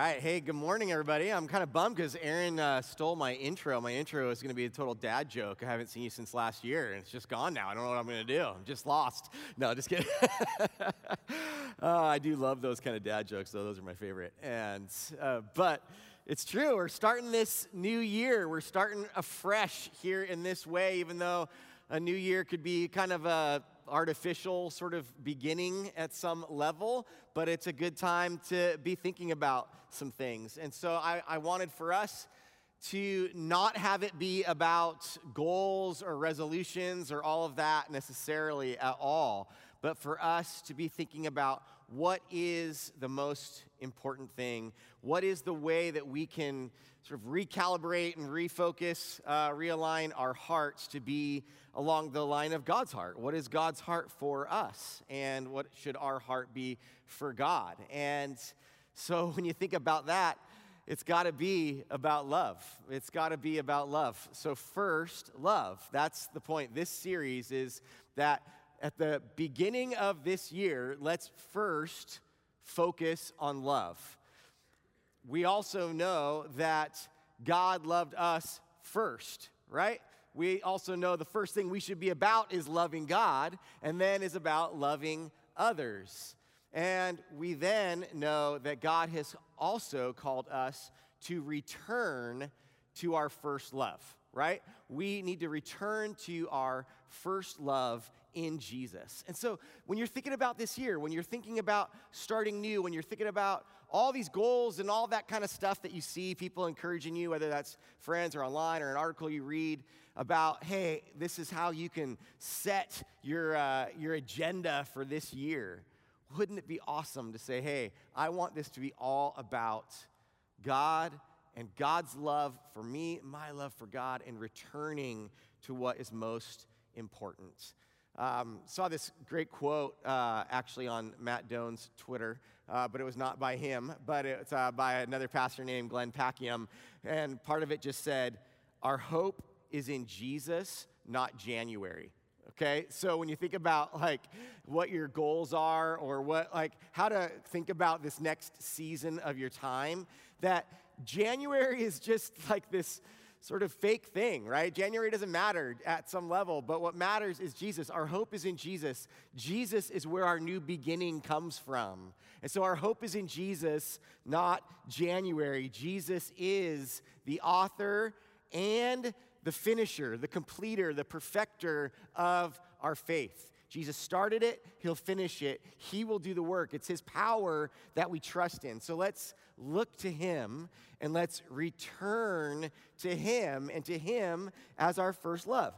right. Hey, good morning, everybody. I'm kind of bummed because Aaron stole my intro. My intro is going to be a total dad joke. I haven't seen you since last year, and it's just gone now. I don't know what I'm going to do. I'm just lost. No, just kidding. I do love those kind of dad jokes, though. Those are my favorite. And but it's true. We're starting this new year. We're starting afresh here in this way, even though a new year could be kind of a artificial sort of beginning at some level, but it's a good time to be thinking about some things. And so I wanted for us to not have it be about goals or resolutions or all of that necessarily at all, but for us to be thinking about what is the most important thing, what is the way that we can sort of recalibrate and refocus, realign our hearts to be along the line of God's heart. What is God's heart for us, and what should our heart be for God? And so when you think about that, it's got to be about love. It's got to be about love. So first, love. That's the point. This series is that at the beginning of this year, let's first focus on love. We also know that God loved us first, right? We also know the first thing we should be about is loving God, and then is about loving others. And we then know that God has also called us to return to our first love, right? We need to return to our first love in Jesus. And so when you're thinking about this year, when you're thinking about starting new, when you're thinking about all these goals and all that kind of stuff that you see people encouraging you, whether that's friends or online or an article you read about, hey, this is how you can set your agenda for this year. Wouldn't it be awesome to say, hey, I want this to be all about God and God's love for me, my love for God, and returning to what is most important. Saw this great quote actually on Matt Doan's Twitter, but it was not by him, but it's by another pastor named Glenn Packiam, and part of it just said, our hope is in Jesus, not January. Okay, so when you think about like what your goals are or what like how to think about this next season of your time, that January is just like this sort of fake thing, right? January doesn't matter at some level, but what matters is Jesus. Our hope is in Jesus. Jesus is where our new beginning comes from. And so our hope is in Jesus, not January. Jesus is the author and the finisher, the completer, the perfecter of our faith. Jesus started it. He'll finish it. He will do the work. It's his power that we trust in. So let's look to him, and let's return to him and to him as our first love.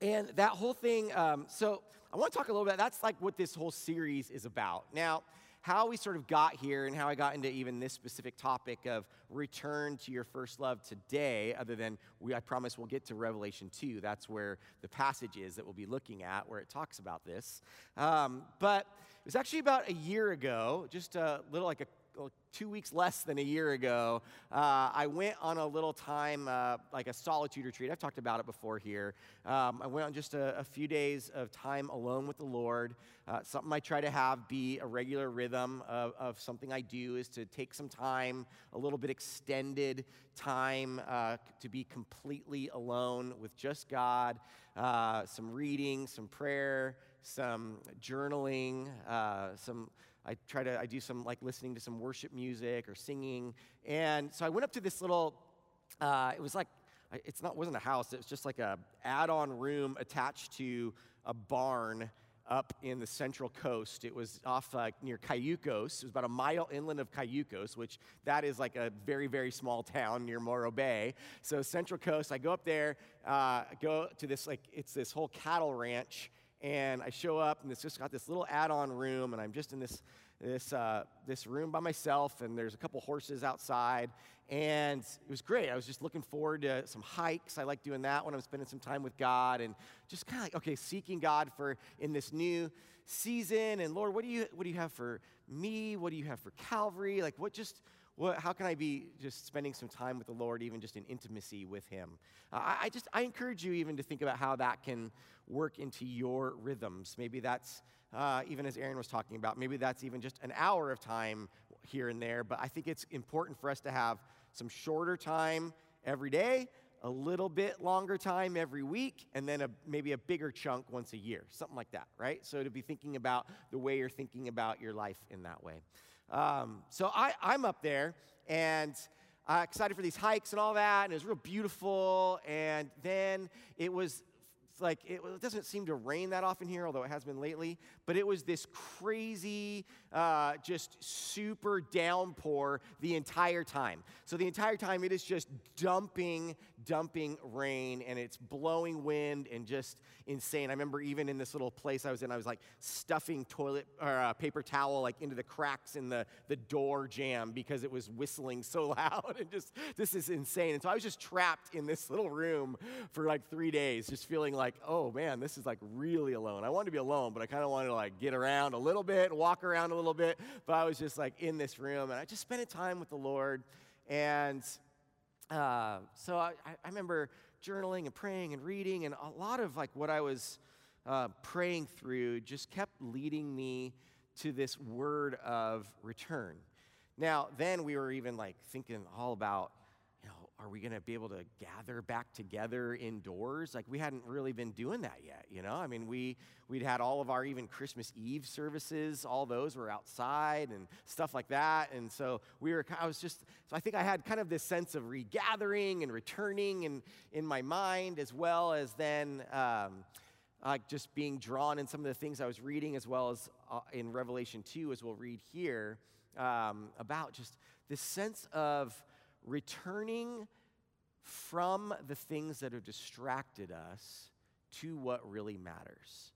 And that whole thing, so I want to talk a little bit. That's like what this whole series is about. Now, how we sort of got here and how I got into even this specific topic of return to your first love today, other than I promise we'll get to Revelation 2. That's where the passage is that we'll be looking at, where it talks about this. But it was actually about a year ago, just a little like 2 weeks less than a year ago, I went on a little time, like a solitude retreat. I've talked about it before here. I went on just a few days of time alone with the Lord. Something I try to have be a regular rhythm of something I do is to take some time, a little bit extended time, to be completely alone with just God, some reading, some prayer, some journaling, I do some like listening to some worship music or singing. And so I went up to this little, it was like, wasn't a house. It was just like a add-on room attached to a barn up in the central coast. It was off near Cayucos. It was about a mile inland of Cayucos, which that is like a very, very small town near Morro Bay. So central coast, I go up there, go to this, like it's this whole cattle ranch. And I show up, and it's just got this little add-on room, and I'm just in this room by myself, and there's a couple horses outside, and it was great. I was just looking forward to some hikes. I like doing that when I'm spending some time with God, and just kind of like, okay, seeking God for in this new season, and Lord, what do you have for me? What do you have for Calvary? Like, how can I be just spending some time with the Lord, even just in intimacy with him? I encourage you even to think about how that can work into your rhythms. Maybe that's, even as Aaron was talking about, maybe that's even just an hour of time here and there, but I think it's important for us to have some shorter time every day, a little bit longer time every week, and then maybe a bigger chunk once a year, something like that, right? So to be thinking about the way you're thinking about your life in that way. So I'm up there, and I'm excited for these hikes and all that, and it was real beautiful, and then it was like, it doesn't seem to rain that often here, although it has been lately, but it was this crazy, just super downpour the entire time. So the entire time it is just dumping rain, and it's blowing wind and just insane. I remember even in this little place I was in, I was like stuffing toilet or paper towel like into the cracks in the door jamb because it was whistling so loud, and just, this is insane. And so I was just trapped in this little room for like 3 days, just feeling like, oh man, this is like really alone. I wanted to be alone, but I kind of wanted to like get around a little bit, walk around a little bit, but I was just like in this room, and I just spent time with the Lord. And so I remember journaling and praying and reading, and a lot of like what I was praying through just kept leading me to this word of return. Now, then we were even like thinking all about, are we going to be able to gather back together indoors? Like, we hadn't really been doing that yet, you know? I mean, we'd had all of our even Christmas Eve services, all those were outside and stuff like that. And so I think I had kind of this sense of regathering and returning in my mind, as well as then just being drawn in some of the things I was reading, as well as in Revelation 2, as we'll read here, about just this sense of returning from the things that have distracted us to what really matters.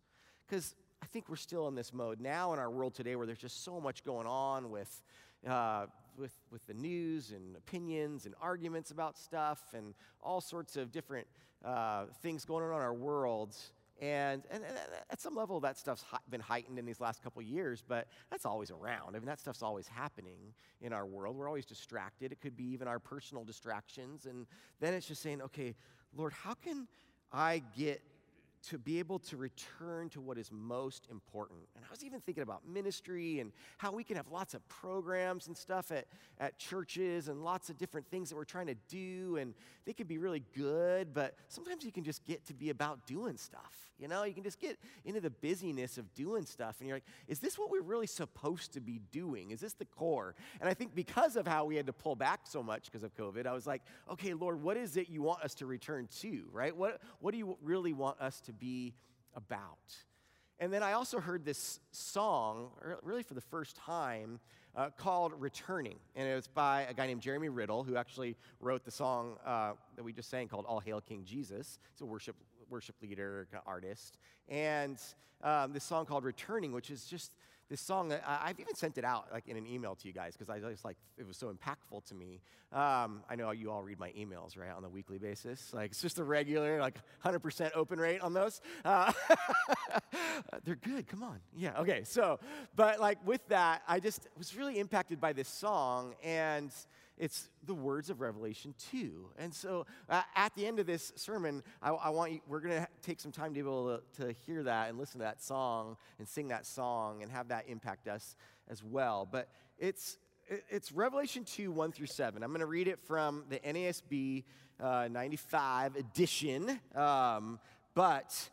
Because I think we're still in this mode now in our world today where there's just so much going on with the news and opinions and arguments about stuff and all sorts of different things going on in our world. And at some level, that stuff's been heightened in these last couple years, but that's always around. I mean, that stuff's always happening in our world. We're always distracted. It could be even our personal distractions. And then it's just saying, okay, Lord, how can I get to be able to return to what is most important? And I was even thinking about ministry and how we can have lots of programs and stuff at churches and lots of different things that we're trying to do, and they can be really good, but sometimes you can just get to be about doing stuff, you know? You can just get into the busyness of doing stuff, and you're like, is this what we're really supposed to be doing? Is this the core? And I think because of how we had to pull back so much because of COVID, I was like, okay, Lord, what is it you want us to return to, right? What do you really want us to be about? And then I also heard this song, really for the first time, called Returning. And it was by a guy named Jeremy Riddle, who actually wrote the song that we just sang called All Hail King Jesus. It's a worship leader, artist. And this song called Returning, which is just this song that I've even sent it out like in an email to you guys because I just like, it was so impactful to me. I know you all read my emails, right, on a weekly basis. Like, it's just a regular, like 100% open rate on those. They're good, come on. Yeah, okay, so, but like with that, I just was really impacted by this song, and it's the words of Revelation 2. And so at the end of this sermon, I want you, we're going to take some time to be able to hear that and listen to that song and sing that song and have that impact us as well. But it's Revelation 2, 1 through 7. I'm going to read it from the NASB 95 edition. But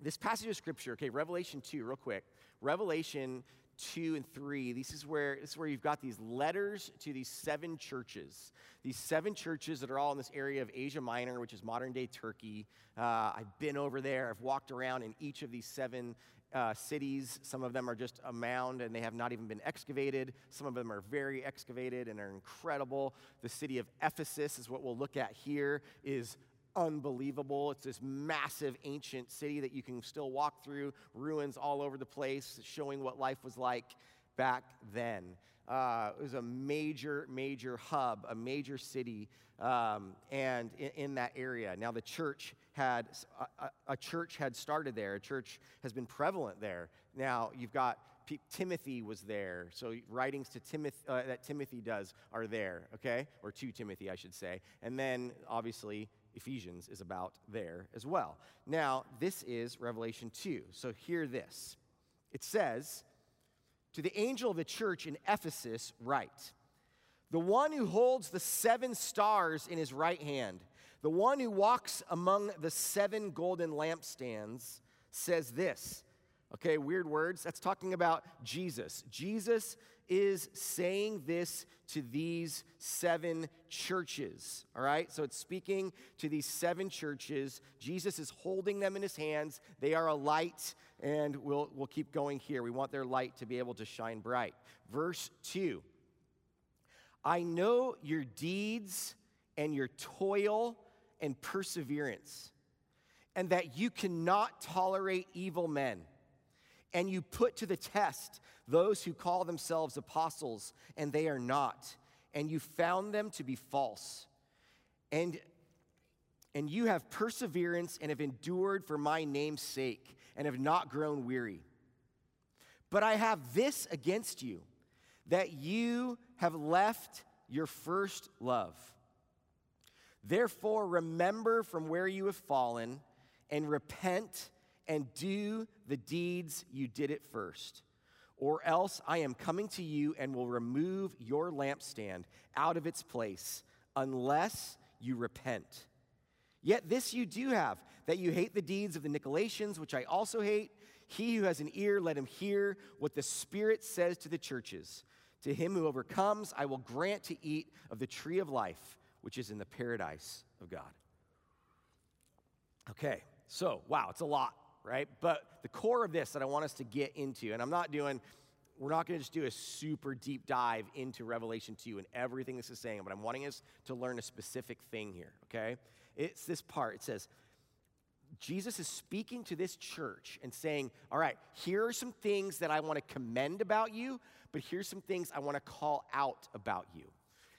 this passage of Scripture, okay, Revelation 2, real quick. Revelation 2 and 3, this is where you've got these letters to these seven churches. These seven churches that are all in this area of Asia Minor, which is modern-day Turkey. I've been over there. I've walked around in each of these seven cities. Some of them are just a mound, and they have not even been excavated. Some of them are very excavated and are incredible. The city of Ephesus is what we'll look at here, is unbelievable. It's this massive ancient city that you can still walk through, ruins all over the place, showing what life was like back then. It was a major, major hub, a major city, and in that area. Now, the church had, a church had started there. A church has been prevalent there. Now, you've got Timothy was there, so writings to Timothy that Timothy does are there, okay? Or to Timothy, I should say. And then, obviously, Ephesians is about there as well. Now, this is Revelation 2, so hear this. It says, To the angel of the church in Ephesus write, the one who holds the 7 stars in his right hand, the one who walks among the 7 golden lampstands, says this. Okay, weird words. That's talking about Jesus. Jesus is saying this to these 7 churches, all right? So it's speaking to these 7 churches. Jesus is holding them in his hands. They are a light, and we'll keep going here. We want their light to be able to shine bright. Verse 2. I know your deeds and your toil and perseverance, and that you cannot tolerate evil men. And you put to the test those who call themselves apostles, and they are not. And you found them to be false. And you have perseverance and have endured for my name's sake, and have not grown weary. But I have this against you, that you have left your first love. Therefore, remember from where you have fallen, and repent, and do the deeds you did at first, or else I am coming to you and will remove your lampstand out of its place unless you repent. Yet this you do have, that you hate the deeds of the Nicolaitans, which I also hate. He who has an ear, let him hear what the Spirit says to the churches. To him who overcomes, I will grant to eat of the tree of life, which is in the paradise of God. Okay, so, wow, it's a lot. Right? But the core of this that I want us to get into, and we're not going to just do a super deep dive into Revelation 2 and everything this is saying, but I'm wanting us to learn a specific thing here, okay? It's this part. It says, Jesus is speaking to this church and saying, all right, here are some things that I want to commend about you, but here's some things I want to call out about you.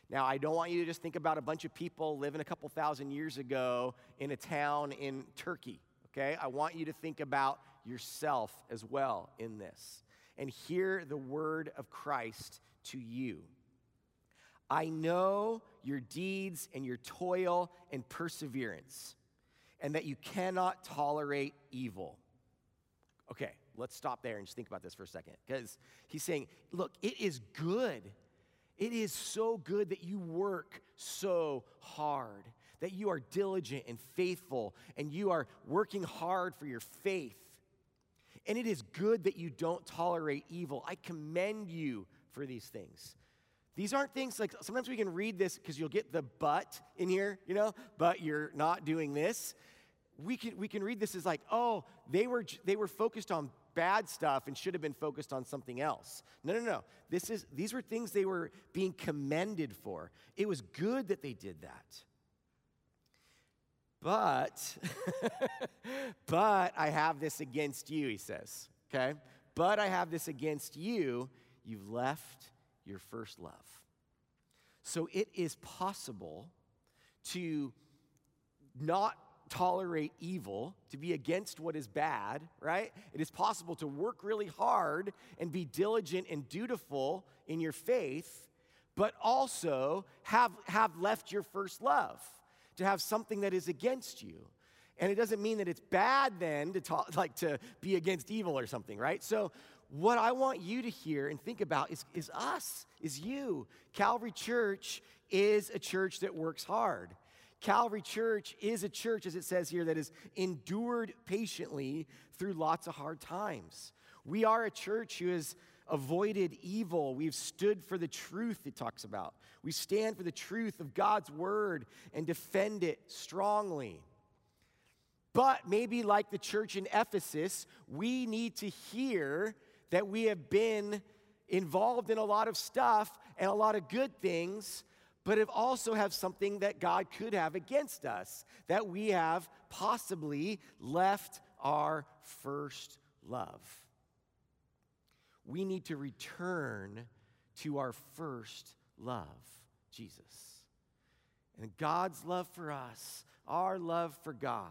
Now, I don't want you to just think about a bunch of people living a couple thousand years ago in a town in Turkey. Okay, I want you to think about yourself as well in this. And hear the word of Christ to you. I know your deeds and your toil and perseverance, and that you cannot tolerate evil. Okay, let's stop there and just think about this for a second. Because he's saying, look, it is good. It is so good that you work so hard, that you are diligent and faithful, and you are working hard for your faith. And it is good that you don't tolerate evil. I commend you for these things. These aren't things like, sometimes we can read this because you'll get the but in here, you know, but you're not doing this. We can read this as like, oh, they were focused on bad stuff and should have been focused on something else. No, no, no. These were things they were being commended for. It was good that they did that. But I have this against you, he says, okay? But I have this against you, you've left your first love. So it is possible to not tolerate evil, to be against what is bad, right? It is possible to work really hard and be diligent and dutiful in your faith, but also have left your first love. To have something that is against you. And it doesn't mean that it's bad then to be against evil or something, right? So what I want you to hear and think about is us, is you. Calvary Church is a church that works hard. Calvary Church is a church, as it says here, that is endured patiently through lots of hard times. We are a church who is avoided evil. We've stood for the truth, it talks about. We stand for the truth of God's word and defend it strongly. But maybe like the church in Ephesus, we need to hear that we have been involved in a lot of stuff and a lot of good things, but have also have something that God could have against us, that we have possibly left our first love. We need to return to our first love, Jesus. And God's love for us, our love for God,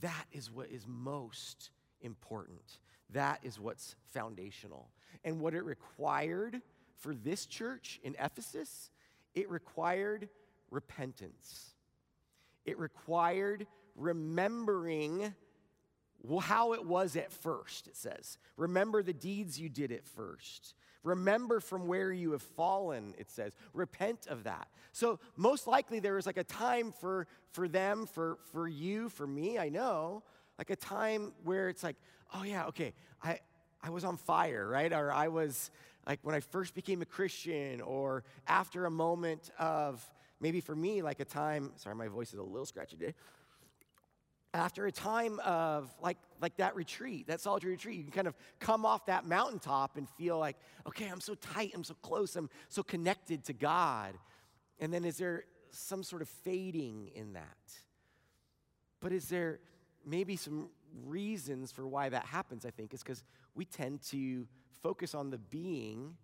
that is what is most important. That is what's foundational. And what it required for this church in Ephesus, it required repentance. It required remembering how it was at first, it says. Remember the deeds you did at first. Remember from where you have fallen, it says. Repent of that. So most likely there was like a time for them, for you, for me, I know, like a time where it's like, oh yeah, okay, I was on fire, right? Or I was like when I first became a Christian, or after a moment of, maybe for me, like a time, sorry, my voice is a little scratchy today. After a time of like that retreat, that solitary retreat, you can kind of come off that mountaintop and feel like, okay, I'm so tight, I'm so close, I'm so connected to God. And then is there some sort of fading in that? But is there maybe some reasons for why that happens, I think, is because we tend to focus on the being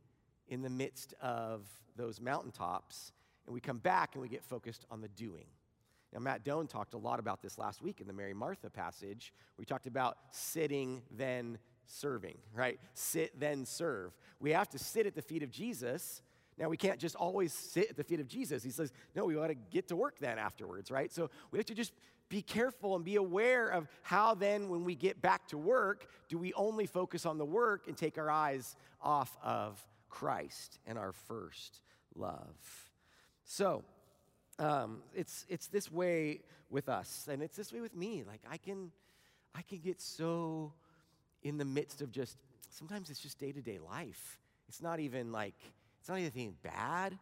in the midst of those mountaintops, and we come back and we get focused on the doing. Now, Matt Doan talked a lot about this last week in the Mary Martha passage. We talked about sitting, then serving, right? Sit, then serve. We have to sit at the feet of Jesus. Now, we can't just always sit at the feet of Jesus. He says, no, we ought to get to work then afterwards, right? So we have to just be careful and be aware of how then when we get back to work, do we only focus on the work and take our eyes off of Christ and our first love? So, it's this way with us, and it's this way with me. Like I can get so in the midst of just, sometimes it's just day-to-day life. It's not even like, it's not anything bad.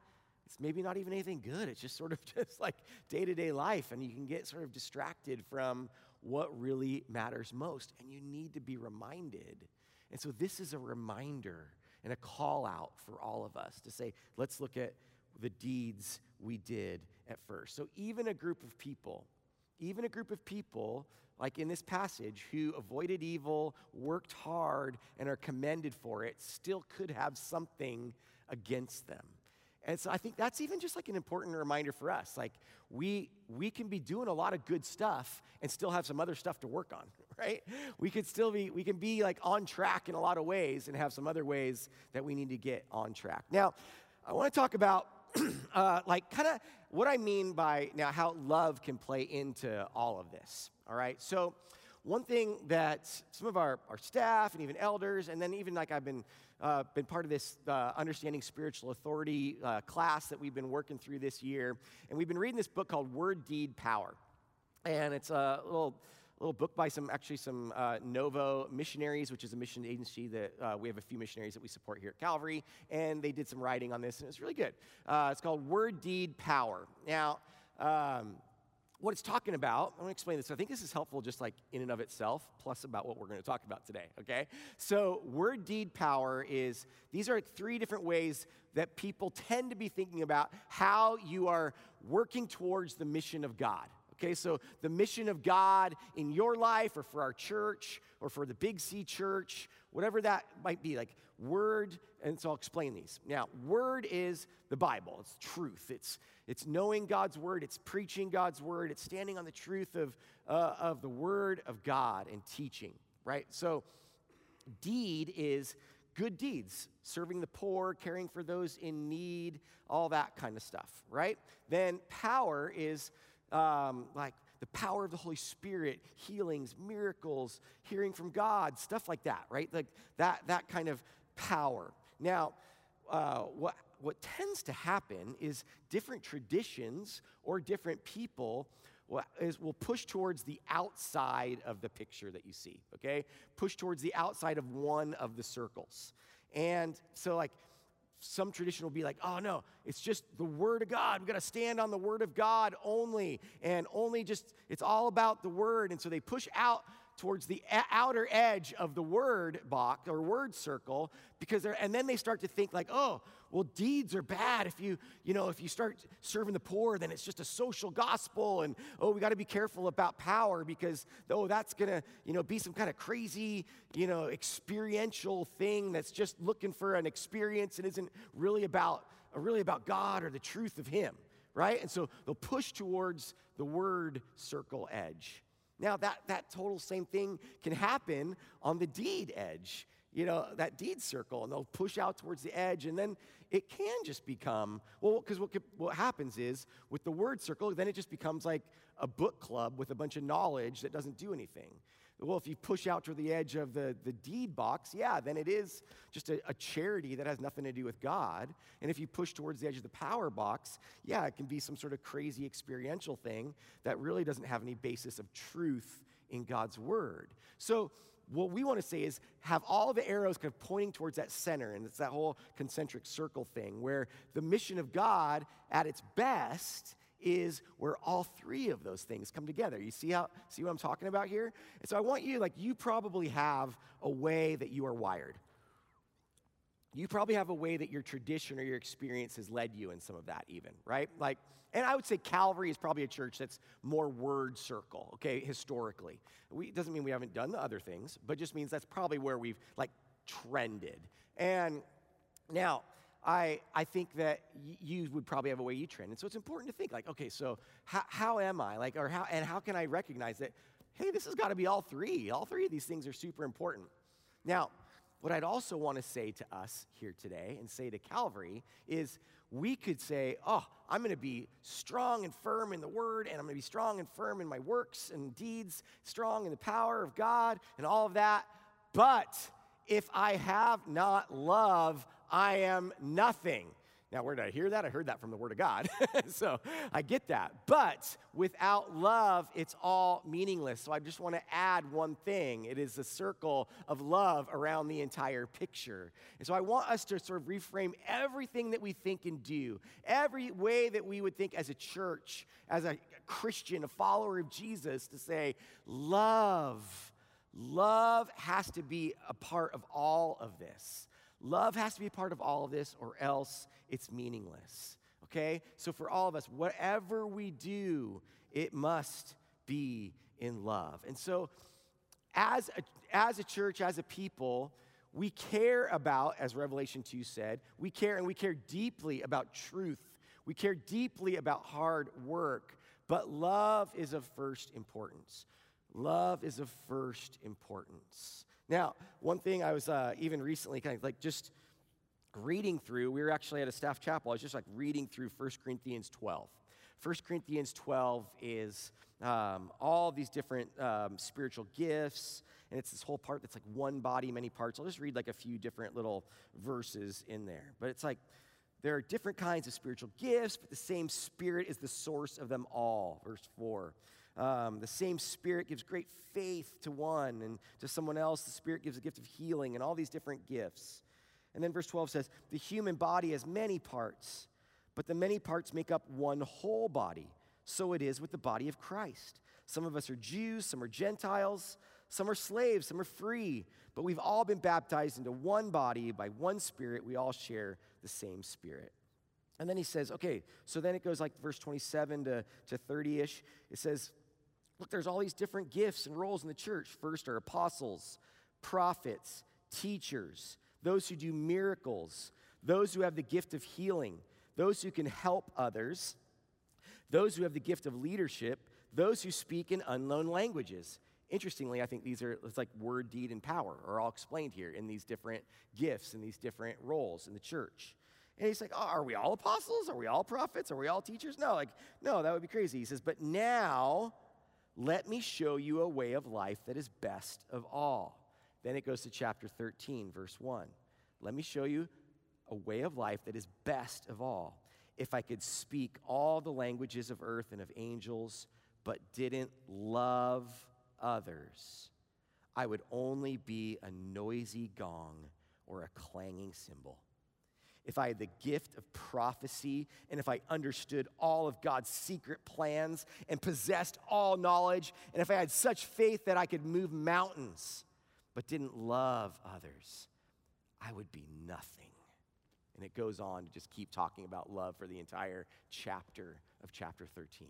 It's maybe not even anything good. It's just sort of just like day-to-day life, and you can get sort of distracted from what really matters most, and you need to be reminded. And so this is a reminder and a call out for all of us to say, let's look at the deeds we did at first. So even a group of people, like in this passage, who avoided evil, worked hard, and are commended for it, still could have something against them. And so I think that's even just like an important reminder for us. Like we can be doing a lot of good stuff and still have some other stuff to work on, right? We can be like on track in a lot of ways and have some other ways that we need to get on track. Now, I want to talk about like kind of what I mean by now how love can play into all of this, all right? So one thing that some of our staff and even elders, and then even like I've been part of this Understanding Spiritual Authority class that we've been working through this year, and we've been reading this book called Word Deed Power, and it's a little book by some Novo missionaries, which is a mission agency that we have a few missionaries that we support here at Calvary, and they did some writing on this, and it was really good. It's called Word Deed Power. Now, what it's talking about, I'm gonna explain this. I think this is helpful just like in and of itself, plus about what we're gonna talk about today, okay? So Word Deed Power is, these are three different ways that people tend to be thinking about how you are working towards the mission of God. Okay, so the mission of God in your life or for our church or for the Big C church, whatever that might be, like word, and so I'll explain these. Now, word is the Bible. It's truth. It's knowing God's word. It's preaching God's word. It's standing on the truth of the word of God and teaching, right? So deed is good deeds, serving the poor, caring for those in need, all that kind of stuff, right? Then power is like the power of the Holy Spirit, healings, miracles, hearing from God, stuff like that, right? Like that kind of power. Now, what tends to happen is different traditions or different people will push towards the outside of the picture that you see, okay? Push towards the outside of one of the circles. And so like, some tradition will be like, oh no, it's just the word of God. We've got to stand on the word of God only, and only just, it's all about the word. And so they push out towards the outer edge of the word box or word circle, because and then they start to think like, oh, well, deeds are bad. If you start serving the poor, then it's just a social gospel, and oh, we got to be careful about power because that's gonna be some kind of crazy experiential thing that's just looking for an experience and isn't really about God or the truth of Him, right? And so they'll push towards the word circle edge. Now that total same thing can happen on the deed edge. That deed circle, and they'll push out towards the edge, and then it can just become, well, because what happens is, with the word circle, then it just becomes like a book club with a bunch of knowledge that doesn't do anything. Well, if you push out to the edge of the deed box, yeah, then it is just a charity that has nothing to do with God. And if you push towards the edge of the power box, yeah, it can be some sort of crazy experiential thing that really doesn't have any basis of truth in God's word. So what we want to say is have all the arrows kind of pointing towards that center, and it's that whole concentric circle thing where the mission of God at its best is where all three of those things come together. You see what I'm talking about here? And so I want you, like, you probably have a way that you are wired. You probably have a way that your tradition or your experience has led you in some of that even, right? Like, and I would say Calvary is probably a church that's more word circle, okay, historically. It doesn't mean we haven't done the other things, but just means that's probably where we've, like, trended. And now, I think that you would probably have a way you trend. And so it's important to think, like, okay, so how am I? Like, or how can I recognize that, hey, this has got to be all three. All three of these things are super important. Now, what I'd also want to say to us here today and say to Calvary is we could say, oh, I'm going to be strong and firm in the word, and I'm going to be strong and firm in my works and deeds, strong in the power of God and all of that. But if I have not love, I am nothing. Now, where did I hear that? I heard that from the Word of God. So I get that. But without love, it's all meaningless. So I just want to add one thing. It is the circle of love around the entire picture. And so I want us to sort of reframe everything that we think and do, every way that we would think as a church, as a Christian, a follower of Jesus, to say, love. Love has to be a part of all of this. Love has to be a part of all of this, or else it's meaningless, okay? So for all of us, whatever we do, it must be in love. And so as a church, as a people, we care about, as Revelation 2 said, we care deeply about truth. We care deeply about hard work, but love is of first importance. Love is of first importance. Now, one thing I was even recently kind of like just reading through, we were actually at a staff chapel. I was just like reading through 1 Corinthians 12. 1 Corinthians 12 is all these different spiritual gifts, and it's this whole part that's like one body, many parts. I'll just read like a few different little verses in there. But it's like there are different kinds of spiritual gifts, but the same Spirit is the source of them all, verse 4. The same Spirit gives great faith to one, and to someone else the Spirit gives a gift of healing, and all these different gifts. And then verse 12 says, the human body has many parts, but the many parts make up one whole body. So it is with the body of Christ. Some of us are Jews, some are Gentiles, some are slaves, some are free, but we've all been baptized into one body by one Spirit. We all share the same Spirit. And then he says, okay, so then it goes like verse 27 to 30-ish. It says, look, there's all these different gifts and roles in the church. First are apostles, prophets, teachers, those who do miracles, those who have the gift of healing, those who can help others, those who have the gift of leadership, those who speak in unknown languages. Interestingly, I think these are, it's like word, deed, and power are all explained here in these different gifts and these different roles in the church. And he's like, oh, are we all apostles? Are we all prophets? Are we all teachers? No, like, no, that would be crazy. He says, but now let me show you a way of life that is best of all. Then it goes to chapter 13, verse 1. Let me show you a way of life that is best of all. If I could speak all the languages of earth and of angels, but didn't love others, I would only be a noisy gong or a clanging cymbal. If I had the gift of prophecy, and if I understood all of God's secret plans and possessed all knowledge, and if I had such faith that I could move mountains but didn't love others, I would be nothing. And it goes on to just keep talking about love for the entire chapter of chapter 13.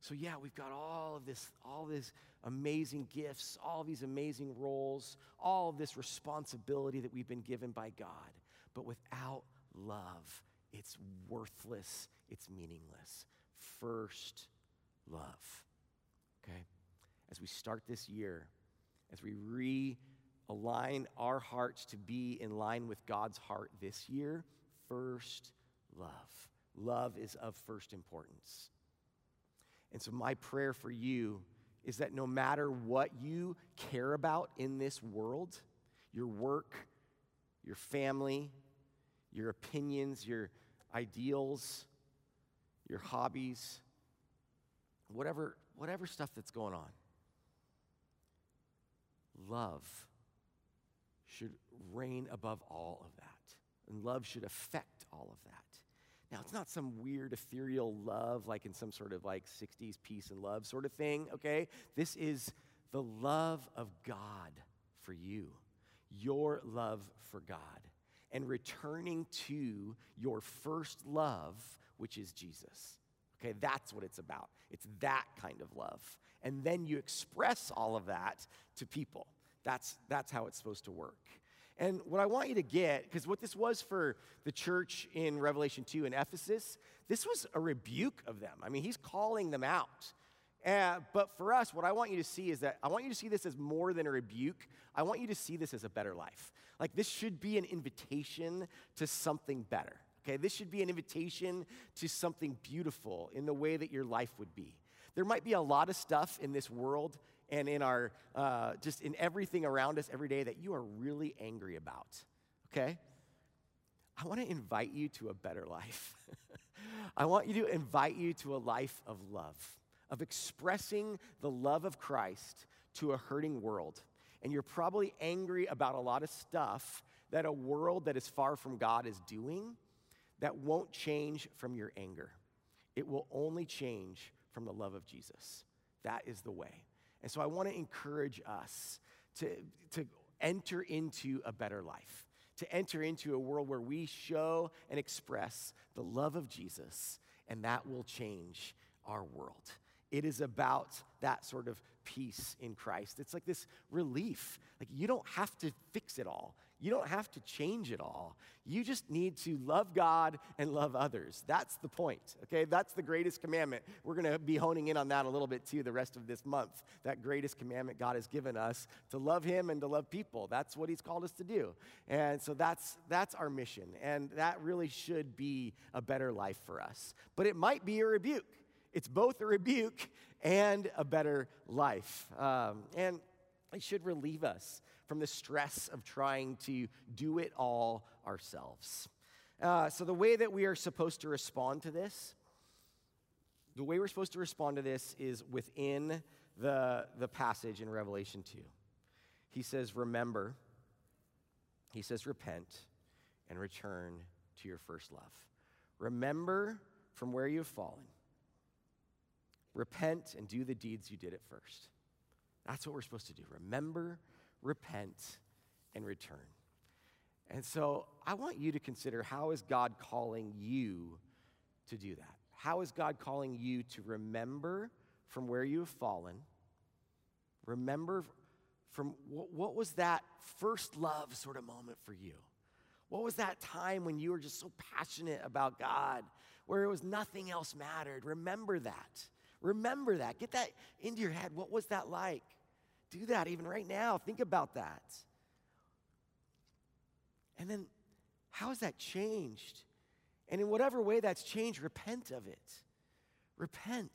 So yeah, we've got all of this amazing gifts, all these amazing roles, all of this responsibility that we've been given by God. But without love, it's worthless, it's meaningless. First, love, okay? As we start this year, as we realign our hearts to be in line with God's heart this year, first, love. Love is of first importance. And so my prayer for you is that no matter what you care about in this world, your work, your family, your opinions, your ideals, your hobbies, whatever stuff that's going on, love should reign above all of that. And love should affect all of that. Now, it's not some weird ethereal love like in some sort of like 60s peace and love sort of thing, okay? This is the love of God for you, your love for God, and returning to your first love, which is Jesus. Okay, that's what it's about. It's that kind of love. And then you express all of that to people. That's how it's supposed to work. And what I want you to get, because what this was for the church in Revelation 2 in Ephesus, this was a rebuke of them. I mean, he's calling them out. But for us, what I want you to see is that I want you to see this as more than a rebuke. I want you to see this as a better life. Like, this should be an invitation to something better. Okay, this should be an invitation to something beautiful in the way that your life would be. There might be a lot of stuff in this world and in our, just in everything around us every day that you are really angry about, okay? I want to invite you to a better life. I want you to invite you to a life of love, of expressing the love of Christ to a hurting world. And you're probably angry about a lot of stuff that a world that is far from God is doing that won't change from your anger. It will only change from the love of Jesus. That is the way. And so I want to encourage us to enter into a better life, to enter into a world where we show and express the love of Jesus, and that will change our world. It is about that sort of peace in Christ. It's like this relief. Like, you don't have to fix it all. You don't have to change it all. You just need to love God and love others. That's the point, okay? That's the greatest commandment. We're going to be honing in on that a little bit, too, the rest of this month. That greatest commandment God has given us, to love him and to love people. That's what he's called us to do. And so that's our mission. And that really should be a better life for us. But it might be a rebuke. It's both a rebuke and a better life. And it should relieve us from the stress of trying to do it all ourselves. So the way that we are supposed to respond to this, the way we're supposed to respond to this is within the passage in Revelation 2. He says, remember, he says, repent and return to your first love. Remember from where you have fallen. Repent and do the deeds you did at first. That's what we're supposed to do. Remember, repent, and return. And so I want you to consider, how is God calling you to do that? How is God calling you to remember from where you have fallen? Remember from what was that first love sort of moment for you? What was that time when you were just so passionate about God, where it was nothing else mattered? Remember that. Remember that. Get that into your head. What was that like? Do that even right now. Think about that. And then, how has that changed? And in whatever way that's changed, repent of it. Repent.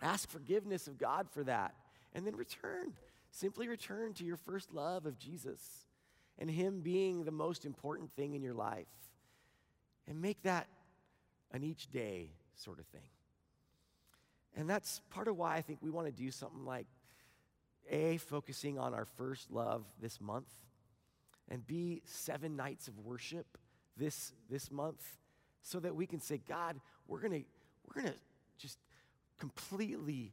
Ask forgiveness of God for that. And then return. Simply return to your first love of Jesus and him being the most important thing in your life. And make that an each day sort of thing. And that's part of why I think we want to do something like, A, focusing on our first love this month, and B, 7 nights of worship this month, so that we can say, God, we're gonna just completely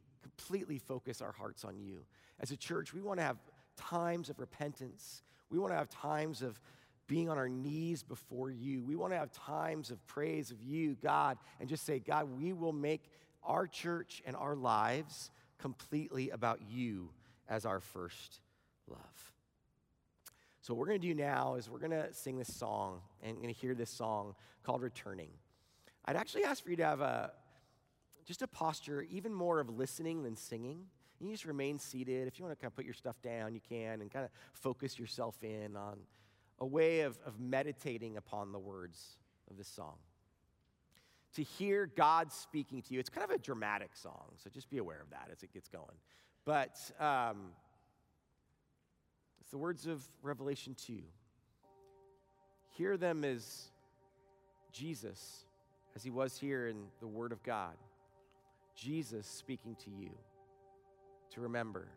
focus our hearts on you. As a church, we want to have times of repentance. We want to have times of being on our knees before you. We want to have times of praise of you, God, and just say, God, we will make our church and our lives completely about you as our first love. So what we're going to do now is we're going to sing this song, and going to hear this song called Returning. I'd actually ask for you to have just a posture even more of listening than singing. You just remain seated. If you want to kind of put your stuff down, you can, and kind of focus yourself in on a way of meditating upon the words of this song. to hear God speaking to you. It's kind of a dramatic song, so just be aware of that as it gets going. But it's the words of Revelation 2. Hear them as Jesus, as he was here in the Word of God. Jesus speaking to you to remember,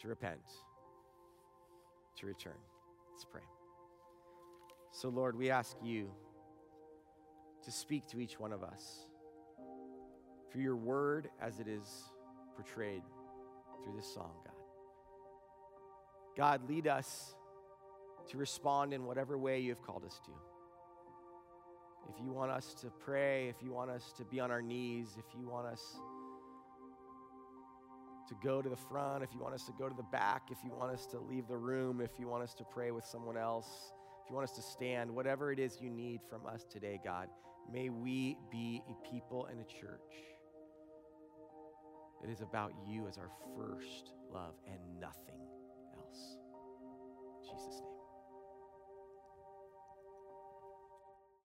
to repent, to return. Let's pray. So, Lord, we ask you to speak to each one of us through your word as it is portrayed through this song, God. God, lead us to respond in whatever way you have called us to. If you want us to pray, if you want us to be on our knees, if you want us to go to the front, if you want us to go to the back, if you want us to leave the room, if you want us to pray with someone else, if you want us to stand, whatever it is you need from us today, God, may we be a people and a church that is about you as our first love and nothing else. In Jesus' name.